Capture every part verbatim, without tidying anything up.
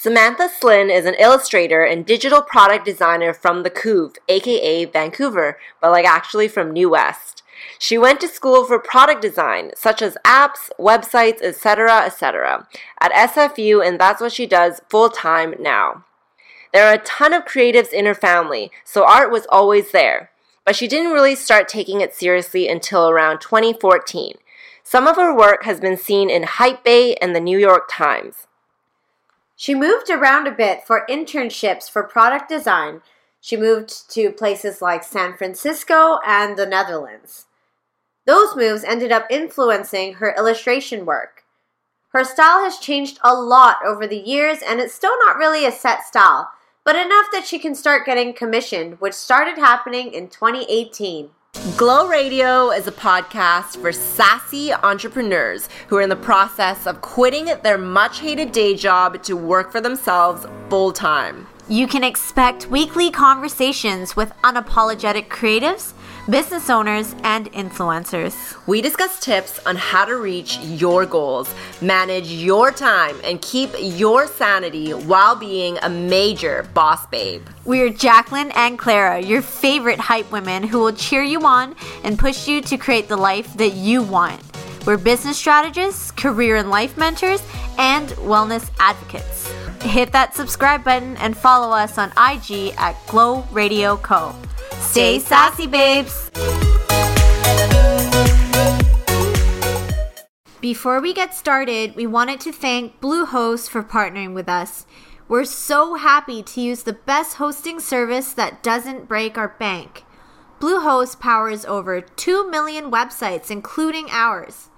Samantha Slynn is an illustrator and digital product designer from the Couve, aka Vancouver, but like actually from New West. She went to school for product design, such as apps, websites, et cetera, et cetera, at S F U, and that's what she does full-time now. There are a ton of creatives in her family, so art was always there, but she didn't really start taking it seriously until around twenty fourteen. Some of her work has been seen in Hypebae and the New York Times. She moved around a bit for internships for product design. She moved to places like San Francisco and the Netherlands. Those moves ended up influencing her illustration work. Her style has changed a lot over the years, and it's still not really a set style, but enough that she can start getting commissioned, which started happening in twenty eighteen. Glow Radio is a podcast for sassy entrepreneurs who are in the process of quitting their much-hated day job to work for themselves full-time. You can expect weekly conversations with unapologetic creatives, business owners, and influencers. We discuss tips on how to reach your goals, manage your time, and keep your sanity while being a major boss babe. We're Jacqueline and Clara, your favorite hype women who will cheer you on and push you to create the life that you want. We're business strategists, career and life mentors, and wellness advocates. Hit that subscribe button and follow us on I G at Glow Radio Co. Stay sassy, babes! Before we get started, we wanted to thank Bluehost for partnering with us. We're so happy to use the best hosting service that doesn't break our bank. Bluehost powers over two million websites, including ours.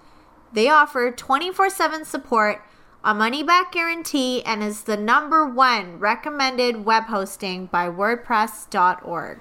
They offer twenty-four seven support, a money-back guarantee, and is the number one recommended web hosting by WordPress dot org.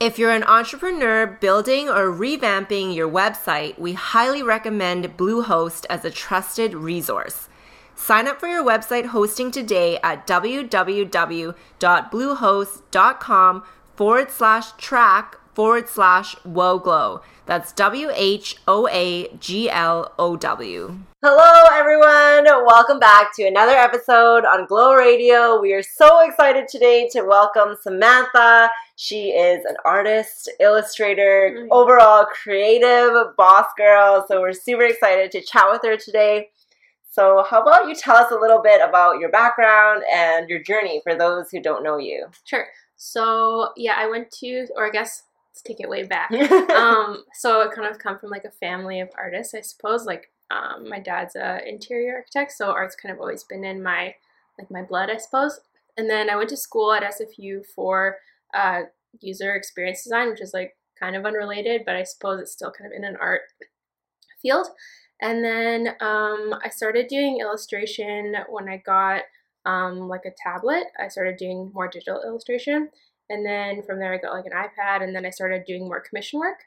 If you're an entrepreneur building or revamping your website, we highly recommend Bluehost as a trusted resource. Sign up for your website hosting today at www.bluehost.com forward slash track forward slash woaglow. That's W H O A G L O W. Hello, everyone. Welcome back to another episode on Glow Radio. We are so excited today to welcome Samantha. She is an artist, illustrator, mm-hmm. overall creative boss girl. So we're super excited to chat with her today. So how about you tell us a little bit about your background and your journey for those who don't know you? Sure. So, yeah, I went to, or I guess, let's take it way back. um, so it kind of come from like a family of artists, I suppose, like, Um, my dad's an interior architect, so art's kind of always been in my, like my blood, I suppose. And then I went to school at S F U for uh, user experience design, which is like kind of unrelated, but I suppose it's still kind of in an art field. And then um, I started doing illustration when I got um, like a tablet. I started doing more digital illustration. And then from there I got like an iPad, and then I started doing more commission work.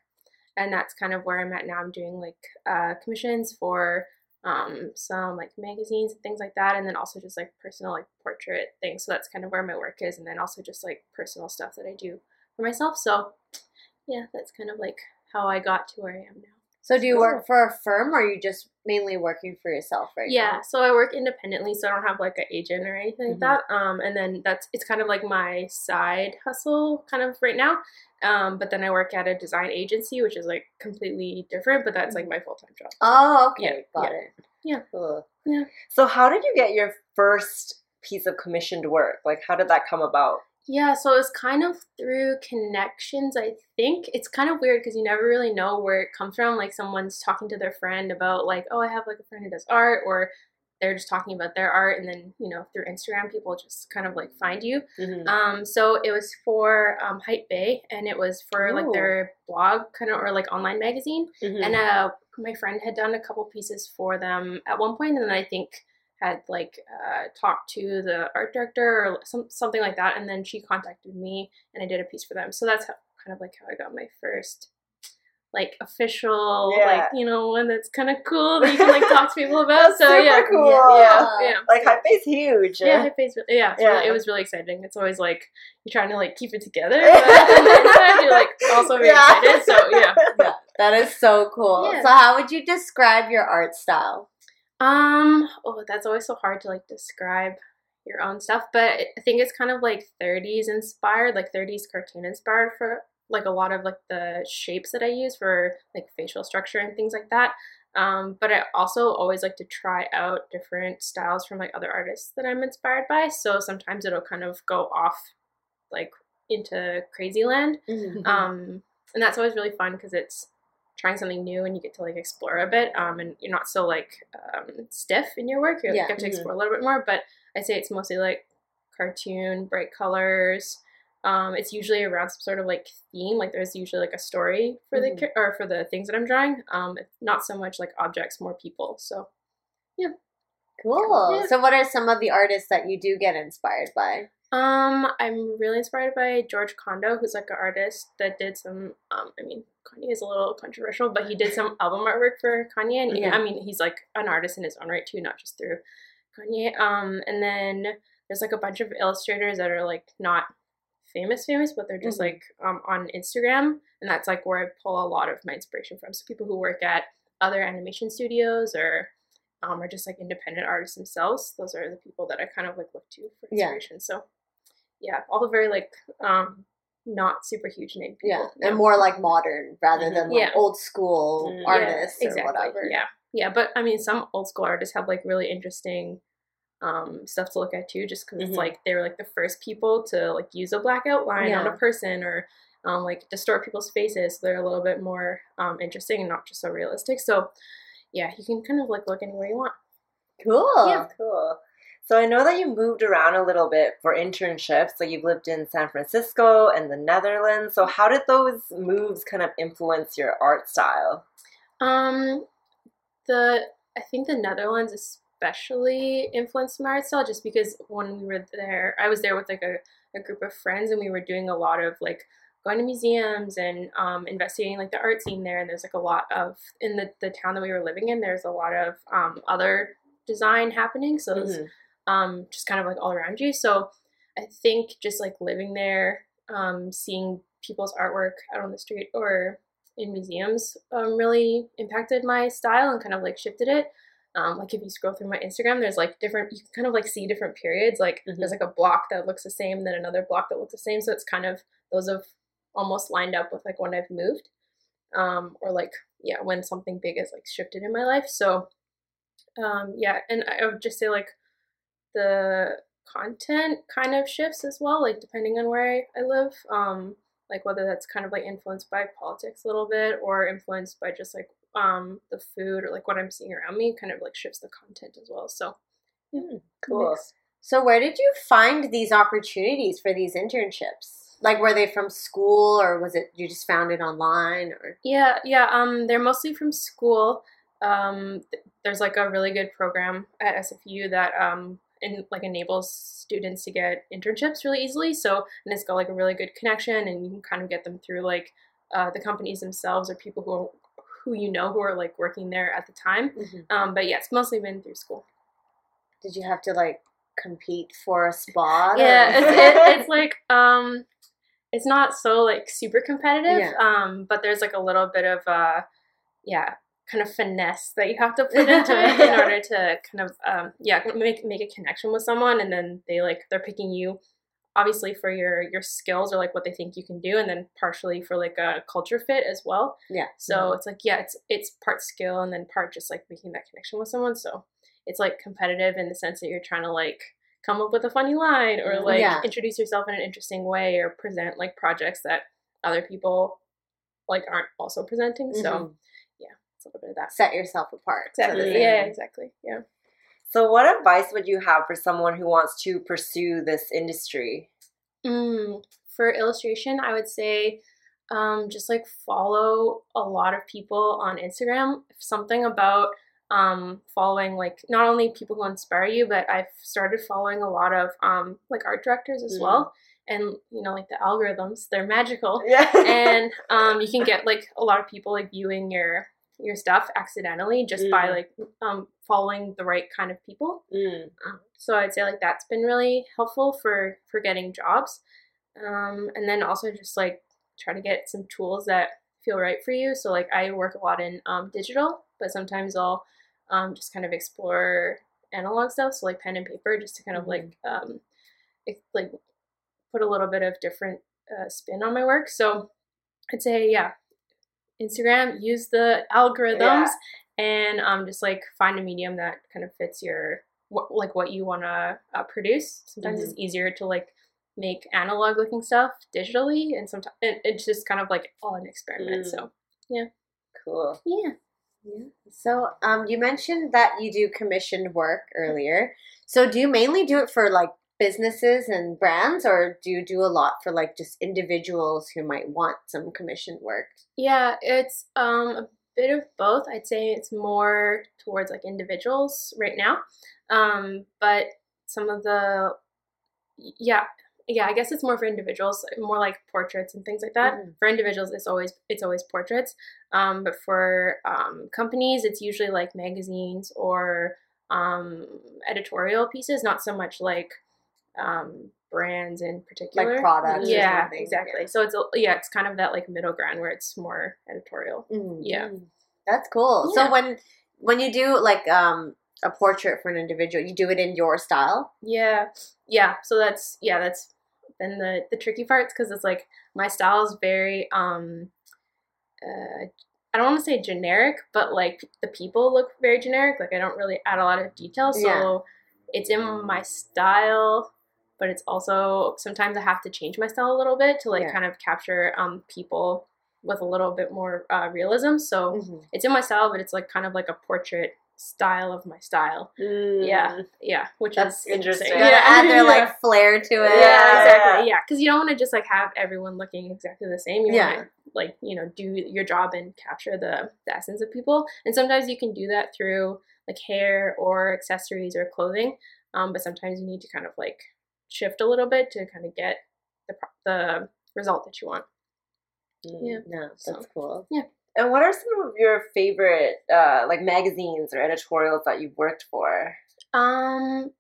And that's kind of where I'm at now. I'm doing like uh, commissions for um, some like magazines and things like that. And then also just like personal like portrait things. So that's kind of where my work is. And then also just like personal stuff that I do for myself. So yeah, that's kind of like how I got to where I am now. So do you work for a firm, or are you just mainly working for yourself right yeah, now? Yeah, so I work independently, so I don't have like an agent or anything mm-hmm. like that. Um, and then that's it's kind of like my side hustle kind of right now. Um, but then I work at a design agency, which is like completely different, but that's like my full-time job. Oh, okay. Yeah, got yeah. it. Yeah. Cool. Yeah. So how did you get your first piece of commissioned work? Like, how did that come about? Yeah, so it's kind of through connections, I think. It's kind of weird because you never really know where it comes from. Like, someone's talking to their friend about, like, oh, I have, like, a friend who does art, or they're just talking about their art, and then, you know, through Instagram, people just kind of, like, find you. Mm-hmm. Um, so it was for um, Hypebae, and it was for, Ooh. like, their blog kind of, or, like, online magazine. Mm-hmm. And uh, my friend had done a couple pieces for them at one point, and then I think had like uh, talked to the art director or some, something like that, and then she contacted me, and I did a piece for them. So that's how, kind of like how I got my first like official, yeah. like you know, one that's kind of cool that you can like talk to people about. So super yeah, cool. yeah, yeah, yeah. Like Hypebae's huge. Yeah, Hypebae's yeah. So yeah. It was really exciting. It's always like you're trying to like keep it together, but at the time, you're like also very yeah. excited. So yeah. yeah, that is so cool. Yeah. So how would you describe your art style? Um, oh, that's always so hard to, like, describe your own stuff. But I think it's kind of like thirties inspired, like thirties cartoon inspired for like a lot of like the shapes that I use for like facial structure and things like that. Um, but I also always like to try out different styles from like other artists that I'm inspired by. So sometimes it'll kind of go off like into crazy land. Mm-hmm. Um, and that's always really fun because it's trying something new and you get to like explore a bit. Um, and you're not so like um, stiff in your work. You yeah. get to explore mm-hmm. a little bit more. But I'd say it's mostly like cartoon, bright colors. Um, it's usually around some sort of like theme. Like there's usually like a story for mm-hmm. the or for the things that I'm drawing. Um, it's not so much like objects, more people. So, yeah, cool. Yeah. So, what are some of the artists that you do get inspired by? Um, I'm really inspired by George Condo, who's like an artist that did some. Um, I mean, Kanye is a little controversial, but he did some album artwork for Kanye, and yeah. I mean, he's like an artist in his own right too, not just through Kanye. Um, and then there's like a bunch of illustrators that are like not famous famous but they're just mm-hmm. like um on Instagram, and that's like where I pull a lot of my inspiration from. So people who work at other animation studios or um or just like independent artists themselves, those are the people that I kind of like look to for inspiration. Yeah. So yeah, all the very like um not super huge name people. Yeah, yeah. And more like modern rather mm-hmm. than like yeah. old school mm-hmm. artists yeah, or exactly. whatever. Yeah, yeah, but I mean some old school artists have like really interesting Um, stuff to look at too, just because mm-hmm. it's like they were like the first people to like use a black outline yeah. on a person or um, like distort people's faces, so they're a little bit more um, interesting and not just so realistic. So yeah, you can kind of like look anywhere you want. Cool. Yeah, cool. So I know that you moved around a little bit for internships. So you've lived in San Francisco and the Netherlands. So how did those moves kind of influence your art style? Um, the I think the Netherlands is especially influenced my art style just because when we were there, I was there with like a, a group of friends, and we were doing a lot of like going to museums and um, investigating like the art scene there. And there's like a lot of, in the, the town that we were living in, there's a lot of um, other design happening. So it was mm-hmm. um, just kind of like all around you. So I think just like living there, um, seeing people's artwork out on the street or in museums um, really impacted my style and kind of like shifted it. Um, like if you scroll through my Instagram, there's like different, you can kind of like see different periods. Like mm-hmm. there's like a block that looks the same, then another block that looks the same. So it's kind of, those have almost lined up with like when I've moved, um, or like, yeah, when something big is like shifted in my life. So, um, yeah. And I would just say like the content kind of shifts as well, like depending on where I, I live, um, like whether that's kind of like influenced by politics a little bit or influenced by just like um the food or like what I'm seeing around me kind of like shifts the content as well. So yeah, cool. Mix. So where did you find these opportunities for these internships? Like were they from school or was it you just found it online or yeah yeah um they're mostly from school. Um th- there's like a really good program at S F U that um and like enables students to get internships really easily, so and it's got like a really good connection and you can kind of get them through like uh the companies themselves or people who are who you know who are like working there at the time. Mm-hmm. Um, but yeah, it's mostly been through school. Did you have to like compete for a spot? Yeah, it's, it, it's like, um, it's not so like super competitive, yeah. um, but there's like a little bit of, uh, yeah, kind of finesse that you have to put into it in order to kind of, um, yeah, make, make a connection with someone. And then they like, they're picking you obviously for your your skills or like what they think you can do, and then partially for like a culture fit as well. Yeah. So mm-hmm. it's like yeah, it's it's part skill and then part just like making that connection with someone. So it's like competitive in the sense that you're trying to like come up with a funny line or like yeah. introduce yourself in an interesting way or present like projects that other people like aren't also presenting. Mm-hmm. So yeah, it's a little bit of that. Set yourself apart. Exactly. So yeah, yeah, exactly. Yeah. So what advice would you have for someone who wants to pursue this industry? Mm, for illustration, I would say um, just like follow a lot of people on Instagram. Something about um, following like not only people who inspire you, but I've started following a lot of um, like art directors as mm. well. And you know, like the algorithms, they're magical. Yeah. And um, you can get like a lot of people like viewing your your stuff accidentally just mm. by like um following the right kind of people. mm. Um, so I'd say like that's been really helpful for for getting jobs, um and then also just like try to get some tools that feel right for you. So like I work a lot in um digital, but sometimes I'll um just kind of explore analog stuff, so like pen and paper, just to kind of like um, like put a little bit of different uh, spin on my work. So I'd say, yeah, Instagram, use the algorithms, yeah. and um, just like find a medium that kind of fits your wh- like what you want to uh, produce. Sometimes mm-hmm. it's easier to like make analog looking stuff digitally, and sometimes it, it's just kind of like all an experiment. Mm. So yeah, cool. Yeah. Yeah. So um, you mentioned that you do commissioned work earlier. So do you mainly do it for like businesses and brands, or do you do a lot for like just individuals who might want some commissioned work? Yeah, it's um, a bit of both. I'd say it's more towards like individuals right now. Um, but some of the, yeah, yeah, I guess it's more for individuals, more like portraits and things like that. Mm-hmm. For individuals, it's always it's always portraits. Um, but for um, companies, it's usually like magazines or um, editorial pieces, not so much like um, brands in particular. Like products. Yeah, or exactly. Yeah. So it's yeah, it's kind of that like middle ground where it's more editorial. Mm-hmm. Yeah, that's cool. Yeah. So when when you do like um, a portrait for an individual, you do it in your style. Yeah, yeah. So that's yeah, that's. And the, the tricky parts, because it's like my style is very um uh I don't want to say generic, but like the people look very generic. Like I don't really add a lot of detail, so yeah. it's in my style, but it's also sometimes I have to change my style a little bit to like yeah. kind of capture um people with a little bit more uh realism. So mm-hmm. it's in my style, but it's like kind of like a portrait style of my style. Mm. Yeah. Yeah. Which That's is interesting. interesting. Yeah. Add their like flair to it. Yeah, yeah. Exactly. Yeah. Cause you don't want to just like have everyone looking exactly the same. You yeah. want to like, you know, do your job and capture the, the essence of people. And sometimes you can do that through like hair or accessories or clothing. Um, but sometimes you need to kind of like shift a little bit to kind of get the, the result that you want. Mm. Yeah. No, that's so cool. Yeah. And what are some of your favorite, uh, like, magazines or editorials that you've worked for? Um,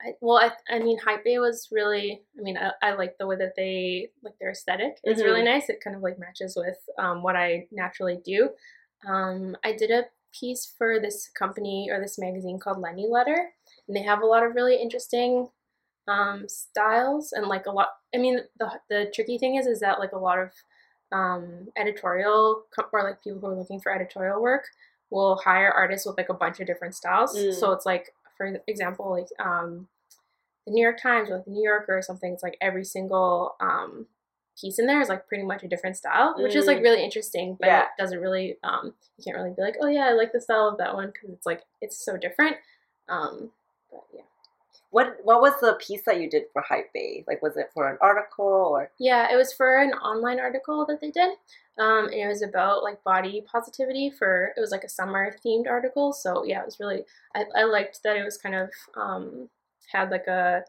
I, well, I, I mean, Hypebae was really, I mean, I, I like the way that they, like, their aesthetic is mm-hmm. really nice. It kind of, like, matches with um, what I naturally do. Um, I did a piece for this company or this magazine called Lenny Letter, and they have a lot of really interesting um, styles and, like, a lot, I mean, the the tricky thing is, is that, like, a lot of um editorial or like people who are looking for editorial work will hire artists with like a bunch of different styles. Mm. So it's like, for example, like um the New York Times or like the New Yorker or something, it's like every single um piece in there is like pretty much a different style, which mm. is like really interesting, but yeah. it doesn't really um you can't really be like, oh yeah, I like the style of that one, because it's like it's so different. Um but yeah. What what was the piece that you did for Hypebae? Like, was it for an article or? Yeah, it was for an online article that they did. Um, and it was about like body positivity for, it was like a summer themed article. So yeah, it was really, I, I liked that it was kind of, um, had like a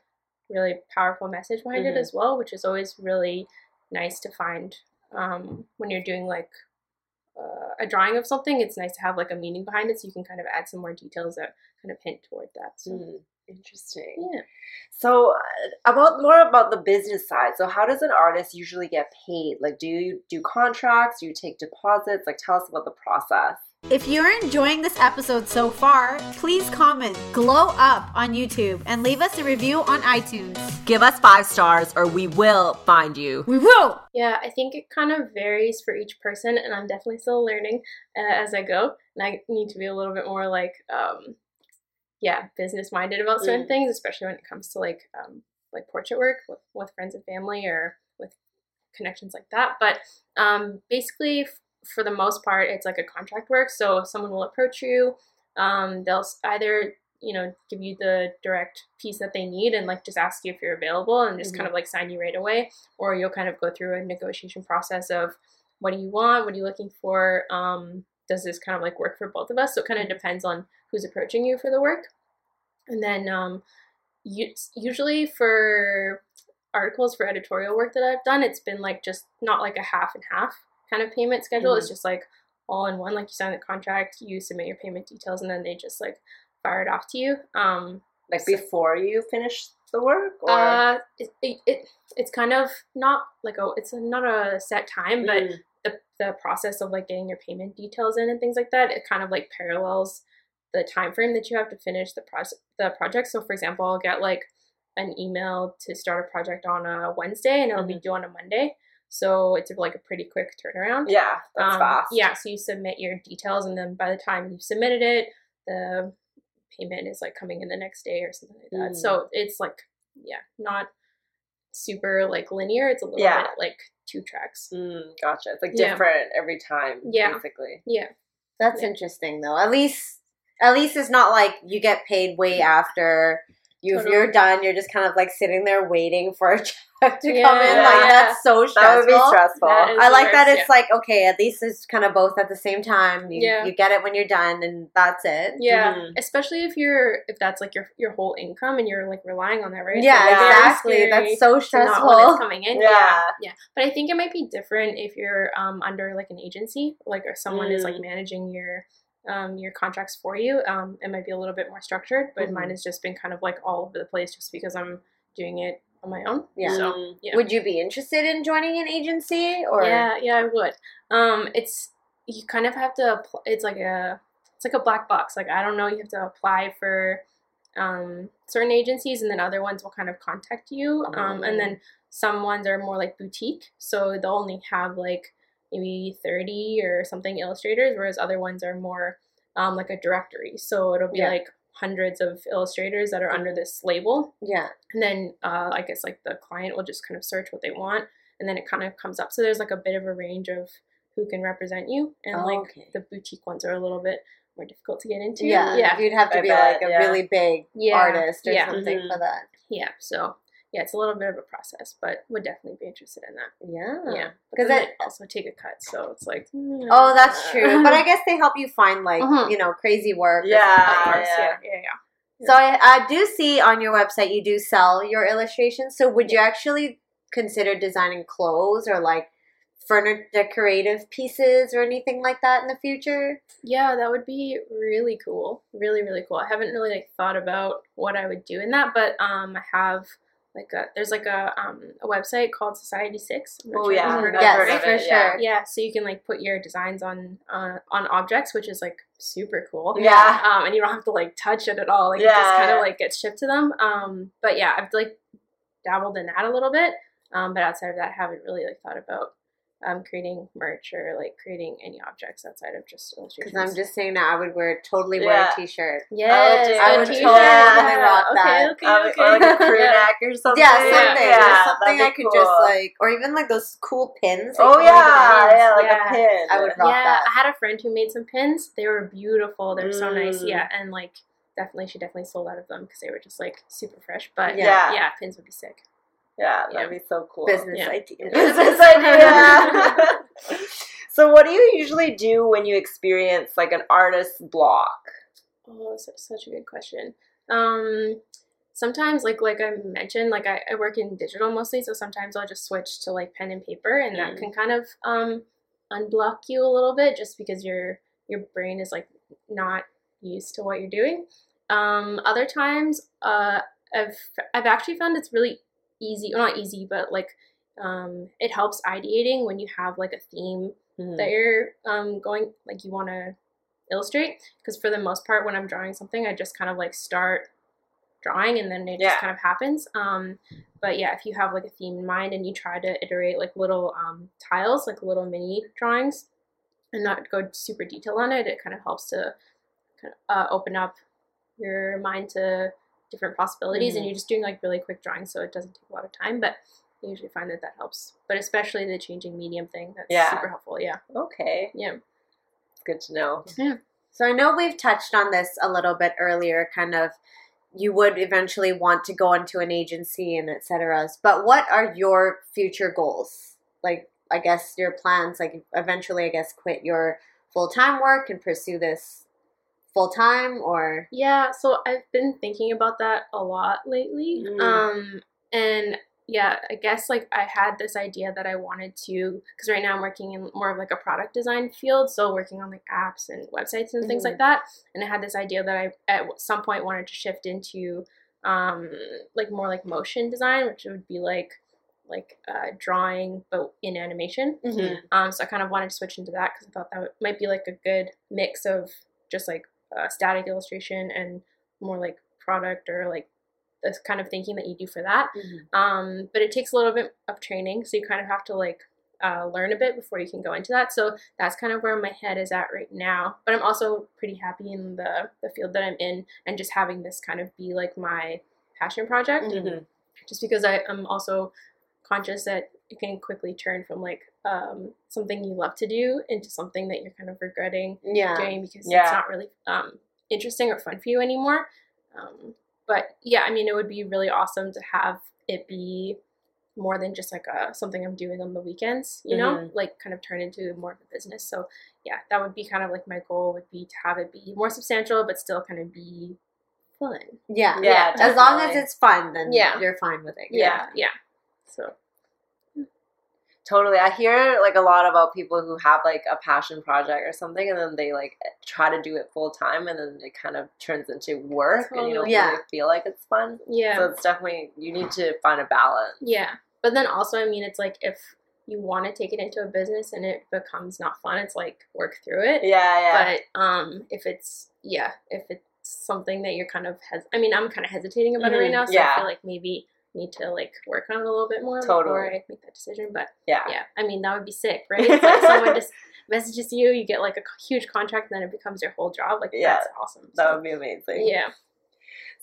really powerful message behind mm-hmm. it as well, which is always really nice to find um, when you're doing like uh, a drawing of something. It's nice to have like a meaning behind it, so you can kind of add some more details that kind of hint toward that. So. Mm-hmm. Interesting. Yeah. So uh, about more about the business side. So how does an artist usually get paid? Like, do you do contracts? Do you take deposits? Like, tell us about the process. If you're enjoying this episode so far, please comment Glow Up on YouTube and leave us a review on iTunes. Give us five stars or we will find you. We will. Yeah, I think it kind of varies for each person, and I'm definitely still learning uh, as I go. And I need to be a little bit more like, um, yeah, business minded about certain mm. things, especially when it comes to like um, like portrait work with, with friends and family or with connections like that. But um, basically, f- for the most part, it's like a contract work. So someone will approach you. Um, they'll either, you know, give you the direct piece that they need and like just ask you if you're available and just mm-hmm. kind of like sign you right away, or you'll kind of go through a negotiation process of what do you want, what are you looking for. Um, does this kind of like work for both of us? So it kind of depends on who's approaching you for the work. And then um, usually for articles for editorial work that I've done, it's been like just not like a half and half kind of payment schedule. Mm-hmm. It's just like all in one, like you sign the contract, you submit your payment details, and then they just like fire it off to you. Um, like so, before you finish the work? Or? Uh, it, it, it It's kind of not like a, it's not a set time, but mm. the the process of like getting your payment details in and things like that, it kind of like parallels the time frame that you have to finish the, pro- the project. So, for example, I'll get like an email to start a project on a Wednesday, and it'll mm-hmm. be due on a Monday. So it's like a pretty quick turnaround. Yeah, that's um, fast. Yeah, so you submit your details, and then by the time you've submitted it, the payment is like coming in the next day or something like that. Mm. So it's like, yeah, not super like linear. It's a little yeah. bit like two tracks. Mm, gotcha. It's like different yeah. every time, yeah. basically. Yeah. That's yeah. interesting, though. At least, at least it's not like you get paid way after. You, totally. If you're done, you're just kind of like sitting there waiting for a check to yeah, come in. Yeah, like yeah. that's so stressful. That would be stressful. I like worst, that it's yeah. like, okay, at least it's kind of both at the same time. You, yeah. you get it when you're done, and that's it. Yeah, mm-hmm. especially if you're if that's like your your whole income and you're like relying on that, right? Yeah, so, like, exactly. That's so stressful. Not when it's coming in. Yeah. yeah, yeah. But I think it might be different if you're um, under like an agency, like or someone mm. is like managing your. Um, your contracts for you. Um, it might be a little bit more structured, but mm-hmm. mine has just been kind of like all over the place just because I'm doing it on my own. Yeah. So, yeah. Would you be interested in joining an agency? Or yeah, yeah, I would. Um, it's you kind of have to. Apply, it's like a it's like a black box. Like I don't know. You have to apply for um, certain agencies, and then other ones will kind of contact you. Mm-hmm. Um, and then some ones are more like boutique, so they'll only have like. Maybe thirty or something illustrators, whereas other ones are more um, like a directory. So it'll be yeah. like hundreds of illustrators that are under this label. Yeah. And then uh, I guess like the client will just kind of search what they want, and then it kind of comes up. So there's like a bit of a range of who can represent you, and oh, like okay. the boutique ones are a little bit more difficult to get into. Yeah. yeah. You'd have to I be bet, like a yeah. really big yeah. artist or yeah. something mm-hmm. for that. Yeah. So. Yeah, it's a little bit of a process, but would definitely be interested in that. Yeah. Yeah. Because I also take a cut, so it's like... Mm. Oh, that's true. But I guess they help you find, like, uh-huh. you know, crazy work. Yeah, yeah. yeah, yeah, yeah. So I, I do see on your website you do sell your illustrations. So would yeah. you actually consider designing clothes or, like, furniture decorative pieces or anything like that in the future? Yeah, that would be really cool. Really, really cool. I haven't really, like, thought about what I would do in that, but um, I have... Like a, there's like a um a website called Society six. Oh sure yeah, heard yes, heard for it, sure. Yeah. yeah, so you can like put your designs on uh, on objects, which is like super cool. Yeah. Um, and you don't have to like touch it at all. Like yeah. it just kind of like gets shipped to them. Um, but yeah, I've like dabbled in that a little bit. Um, but outside of that, I haven't really like thought about um creating merch or like creating any objects outside of just illustrations. Because I'm just saying that I would wear totally yeah. wear a t-shirt. Yes, oh, I would totally rock that. Okay, okay, okay. Or like a crew yeah. neck or something. Yeah, something. Yeah, something I could cool. just like, or even like those cool pins. Like oh yeah, pins. yeah, like yeah. a pin. I would rock yeah, that. I had a friend who made some pins. They were beautiful. They were mm. so nice. Yeah, and like definitely, she definitely sold out of them because they were just like super fresh. But yeah, yeah, yeah pins would be sick. Yeah, that'd yeah. be so cool. Business yeah. idea. Business idea. So what do you usually do when you experience, like, an artist's block? Oh, that's such a good question. Um, sometimes, like like I mentioned, like I, I work in digital mostly, so sometimes I'll just switch to, like, pen and paper, and mm. that can kind of um, unblock you a little bit just because your your brain is, like, not used to what you're doing. Um, other times, uh, I've I've actually found it's really easy, well, not easy, but like um, it helps ideating when you have like a theme mm-hmm. that you're um, going, like you want to illustrate. Because for the most part, when I'm drawing something, I just kind of like start drawing, and then it yeah. just kind of happens. Um, but yeah, if you have like a theme in mind and you try to iterate like little um, tiles, like little mini drawings, and not go super detailed on it, it kind of helps to kind of, uh, open up your mind to different possibilities, mm-hmm. and you're just doing like really quick drawings, so it doesn't take a lot of time, but I usually find that that helps, but especially the changing medium thing, that's yeah. super helpful. Yeah. Okay. Yeah. It's good to know. Yeah. So I know we've touched on this a little bit earlier, kind of you would eventually want to go into an agency and et cetera, but what are your future goals? Like, I guess your plans, like eventually, I guess, quit your full-time work and pursue this full-time or yeah so I've been thinking about that a lot lately. mm. um and yeah I guess like I had this idea that I wanted to, because right now I'm working in more of like a product design field, so working on like apps and websites and things mm. like that, and I had this idea that I at some point wanted to shift into um like more like motion design, which would be like like uh, drawing, but in animation. mm-hmm. um so I kind of wanted to switch into that because I thought that might be like a good mix of just like uh, static illustration and more like product or like this kind of thinking that you do for that. Mm-hmm. Um, but it takes a little bit of training. So you kind of have to like uh, learn a bit before you can go into that. So that's kind of where my head is at right now. But I'm also pretty happy in the, the field that I'm in and just having this kind of be like my passion project. Mm-hmm. Just because I, I'm also conscious that it can quickly turn from like um, something you love to do into something that you're kind of regretting yeah. doing because yeah. it's not really um, interesting or fun for you anymore. Um, but yeah, I mean, it would be really awesome to have it be more than just like a, something I'm doing on the weekends, you mm-hmm. know, like kind of turn into more of a business. So yeah, that would be kind of like my goal would be to have it be more substantial, but still kind of be fun. Yeah. Yeah. yeah as long as it's fun, then yeah. you're fine with it. Yeah. Yeah. yeah. So. Totally. I hear like a lot about people who have like a passion project or something and then they like try to do it full time and then it kind of turns into work totally. And you don't yeah. really feel like it's fun. Yeah. So it's definitely, you need to find a balance. Yeah. But then also, I mean, it's like if you want to take it into a business and it becomes not fun, it's like work through it. Yeah, yeah. But um, if it's, yeah, if it's something that you're kind of, hes- I mean, I'm kind of hesitating about mm-hmm. it right now. So yeah. I feel like maybe need to like work on it a little bit more totally. Before I make that decision. But yeah, yeah, I mean, that would be sick, right? It's like someone just messages you, you get like a huge contract, and then it becomes your whole job. Like, yeah, that's awesome. That so, would be amazing. Yeah.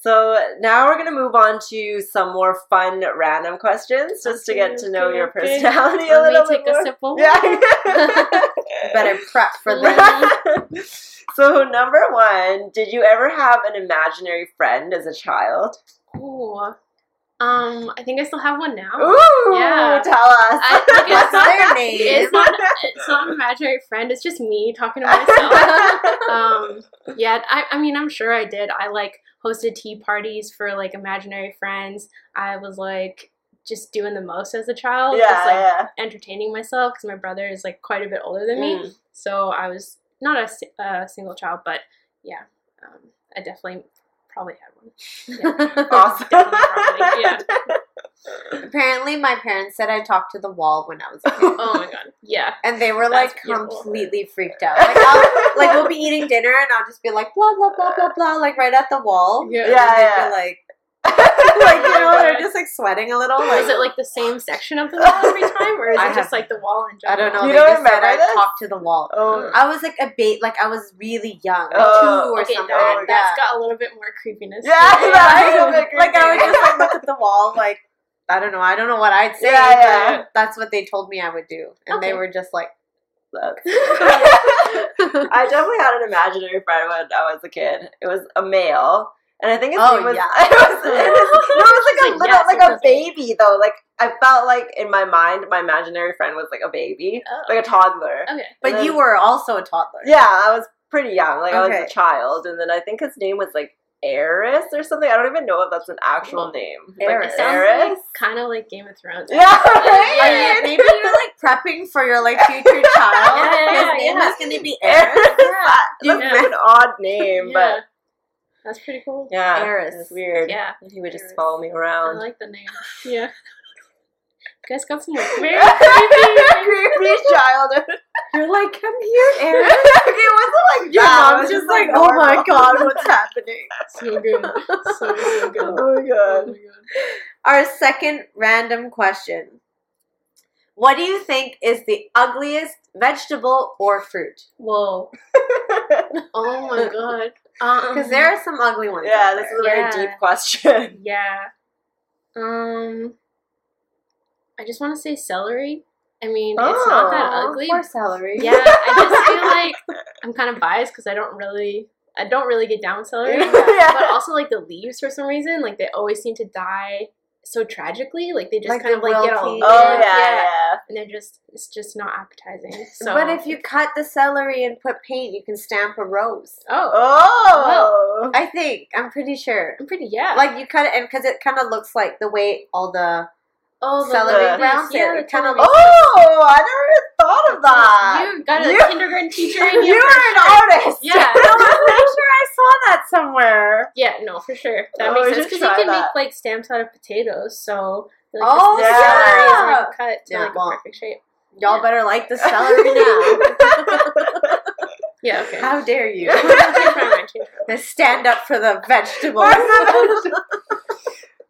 So now we're going to move on to some more fun random questions just okay, to get to know okay, your personality okay. a little bit more. Let me take a sip of water. Yeah. Better prep for this. So number one, did you ever have an imaginary friend as a child? Ooh. Um, I think I still have one now. Ooh, yeah. Tell us. I think it's not, it's, not, it's not an imaginary friend. It's just me talking to myself. um, yeah, I, I mean, I'm sure I did. I, like, hosted tea parties for, like, imaginary friends. I was, like, just doing the most as a child. Yeah, just, like, yeah. entertaining myself because my brother is, like, quite a bit older than mm. me. So I was not a, a single child, but, yeah, um, I definitely... Probably had one. Yeah. Awesome. Probably, yeah. Apparently, my parents said I talked to the wall when I was a kid. Oh my god. Yeah. And they were that's like beautiful. Completely freaked out. Like, I'll, like we'll be eating dinner and I'll just be like blah blah blah blah blah, like right at the wall. Yeah. Yeah. yeah. Like, like you know, they're just like sweating a little. Like, is it like the same section of the wall every time, or is I it just like the wall in general? I don't know. You they don't just remember said this? I talked to the wall. Oh. I was like a bait, like I was really young, like oh. two or okay, something. That, like that. That's got a little bit more creepiness. Yeah, yeah, right? Bit creepy. Like I would just like look at the wall, like I don't know, I don't know what I'd say. Yeah, yeah. But that's what they told me I would do, and okay. they were just like. I definitely had an imaginary friend when I was a kid. It was a male. And I think his oh, name was, yeah. it was, it was, no, it was like a little, yes, like a baby though. Like I felt like in my mind, my imaginary friend was like a baby, oh, like okay. a toddler. Okay. And but then, you were also a toddler. Yeah. I was pretty young. Like okay. I was a child. And then I think his name was like Eris or something. I don't even know if that's an actual name. Eris. Like, Eris? Like, kind of like Game of Thrones. Yeah. Right? Yeah. You, maybe you're like prepping for your like future child. Yeah, yeah, his yeah, name yeah. is going to be Eris. Yeah. That's yeah. an odd name, yeah. but. That's pretty cool. Yeah. Eris. It was weird. Yeah. He would Eris. Just follow me around. I like the name. Yeah. You guys got some like very creepy, creepy childhood. You're like, come here, Eris. Okay, it wasn't like your that. Mom's just like, like oh my god, what's happening? So good. So, so good. Oh my god. Oh my god. Our second random question. What do you think is the ugliest vegetable or fruit? Whoa. Oh my god. Because um, there are some ugly ones. Yeah, this is a yeah. very deep question. Yeah. Um, I just want to say celery. I mean, oh, it's not that ugly. Poor celery. Yeah, I just feel like I'm kind of biased because I don't really, I don't really get down with celery. Yeah. Yeah. But also, like the leaves for some reason, like they always seem to die so tragically. Like they just like kind of like get all. Oh yeah, yeah, yeah. And they're just, it's just not appetizing. So. But if you cut the celery and put paint, you can stamp a rose. Oh. Oh. Well, I think. I'm pretty sure. I'm pretty, yeah. Like you cut it, and because it kind of looks like the way all the oh, celery grounds yeah, it, it kind of looks oh, I never even thought of that. You got a you, kindergarten teacher in you. You were an sure. artist. Yeah. No, I'm pretty sure I saw that somewhere. Yeah, no, for sure. That oh, makes sense. Because you can that. Make like stamps out of potatoes, so... Like oh, the celery yeah. is like cut to yeah, like well, a perfect shape. Y'all yeah. better like the celery now. Yeah, okay. How dare you? Let's stand up for the vegetables.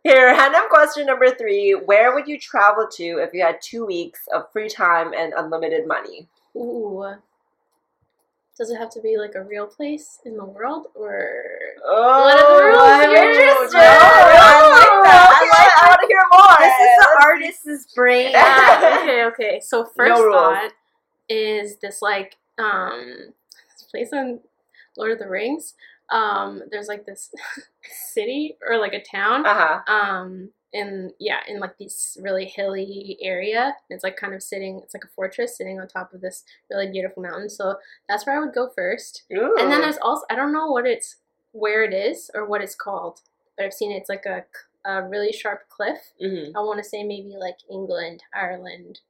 Here, random question number three. Where would you travel to if you had two weeks of free time and unlimited money? Ooh. Does it have to be, like, a real place in the world, or... Oh, what are the rules? You're interested. No, I like that. I, like, I want to hear more. This is the artist's brain. Yeah. Okay, okay. So, first no thought is this, like, um, this place on Lord of the Rings. Um, there's, like, this city or, like, a town. Uh-huh. Um, in, yeah, in, like, this really hilly area. It's, like, kind of sitting, it's, like, a fortress sitting on top of this really beautiful mountain. So that's where I would go first. Ooh. And then there's also, I don't know what it's, where it is or what it's called, but I've seen it. It's, like, a, a really sharp cliff. Mm-hmm. I want to say maybe, like, England, Ireland,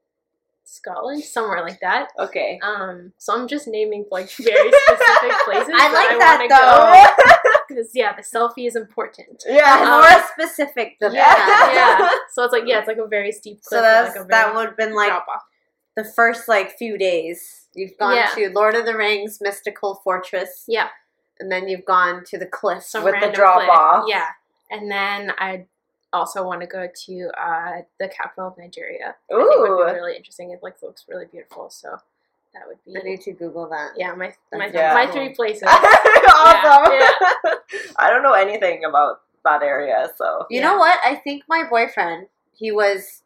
Scotland, somewhere like that. Okay. Um, so I'm just naming, like, very specific places. I like I that, though. Go. Because, yeah, the selfie is important. Yeah, um, more specific than yeah, that. Yeah, so it's like, yeah, it's like a very steep cliff. So that's, like a very that would have been like drop-off. The first, like, few days. You've gone yeah. to Lord of the Rings, Mystical Fortress. Yeah. And then you've gone to the cliffs Some with the drop-off. Cliff. Yeah. And then I also want to go to uh, the capital of Nigeria. Ooh. I think it would be really interesting. It, like, looks really beautiful, so... That would be. I need to Google that. Yeah, my my, yeah. my three places. Awesome. Yeah, yeah. I don't know anything about that area, so. You yeah. know what? I think my boyfriend, he was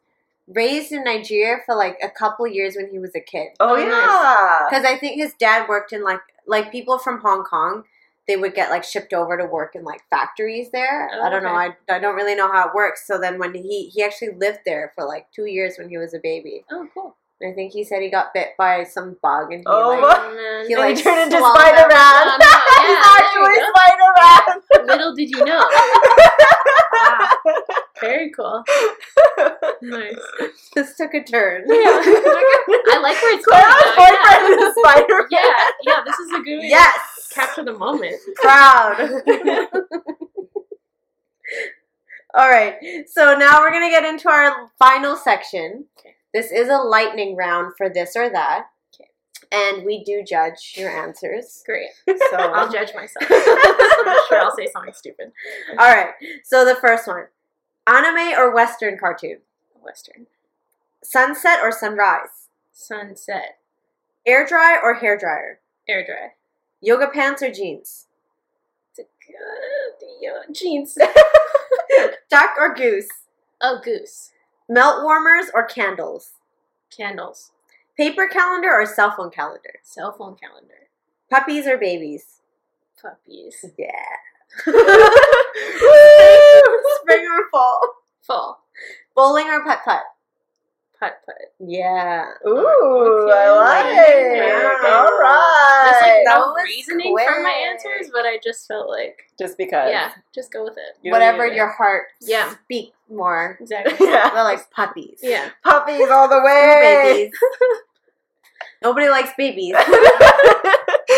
raised in Nigeria for like a couple years when he was a kid. Oh, oh yeah. Because I think his dad worked in like like people from Hong Kong. They would get like shipped over to work in like factories there. Oh, I don't okay. know. I, I don't really know how it works. So then when he he actually lived there for like two years when he was a baby. Oh, cool. I think he said he got bit by some bug and he oh, like, he, like he turned into Spider-Man. Man. Yeah, he's actually Spider-Man. Yeah. Little did you know. Wow. Very cool. Nice. This took a turn. Yeah. I like where it's going. Spider-Man. Yeah. Yeah, this is a good way yes. to capture the moment. Proud. All right. So now we're going to get into our final section. Okay. This is a lightning round for this or that, okay. And we do judge your answers. Great. So I'll judge myself. I'm sure I'll say something stupid. All right. So the first one, anime or Western cartoon? Western. Sunset or sunrise? Sunset. Air dry or hair dryer? Air dry. Yoga pants or jeans? Good, yeah, jeans. Duck or goose? Oh, goose. Melt warmers or candles? Candles. Paper calendar or cell phone calendar? Cell phone calendar. Puppies or babies? Puppies. Yeah. Spring or fall? Fall. Bowling or putt-putt? Putt-putt. Yeah. Ooh, okay. I like it. Yeah. Okay. All right. There's like no reasoning quick. For my answers, but I just felt like... Just because. Yeah, just go with it. You Whatever your heart yeah. speaks more. Exactly. Yeah. Well, like puppies. Yeah. Puppies all the way. Babies. Nobody likes babies.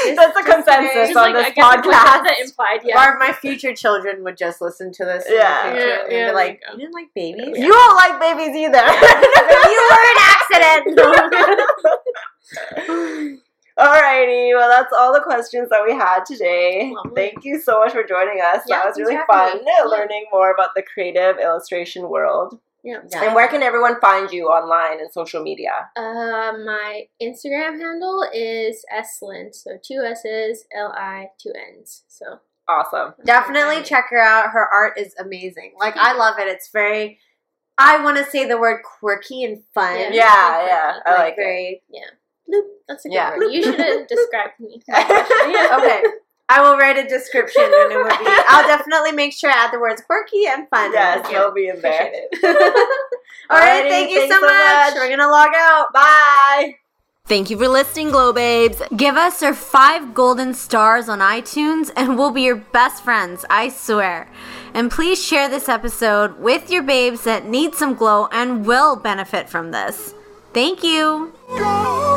That's a consensus just on like, this podcast. That implied, yeah. Or my future children would just listen to this. Yeah. In the future, yeah, and yeah, be like, you didn't like babies? Yeah. You don't like babies either. You were an accident. Alrighty. Well, that's all the questions that we had today. Lovely. Thank you so much for joining us. Yeah, that was really exactly. fun yeah. learning more about the creative illustration world. Yeah. And where can everyone find you online and social media? Uh, my Instagram handle is eslint, so two S's, L I, two N's. So awesome! Definitely check her out. Her art is amazing. Like I love it. It's very. I want to say the word quirky and fun. Yeah, yeah, yeah. I like, like very, it. Yeah, that's a good yeah. word. You should have described me. Yeah. Okay. I will write a description and it will be. I'll definitely make sure I add the words quirky and fun. Yes, it'll be in there. All right, thank you so, so much. much. We're going to log out. Bye. Thank you for listening, Glow Babes. Give us your five golden stars on iTunes and we'll be your best friends, I swear. And please share this episode with your babes that need some glow and will benefit from this. Thank you. Glow.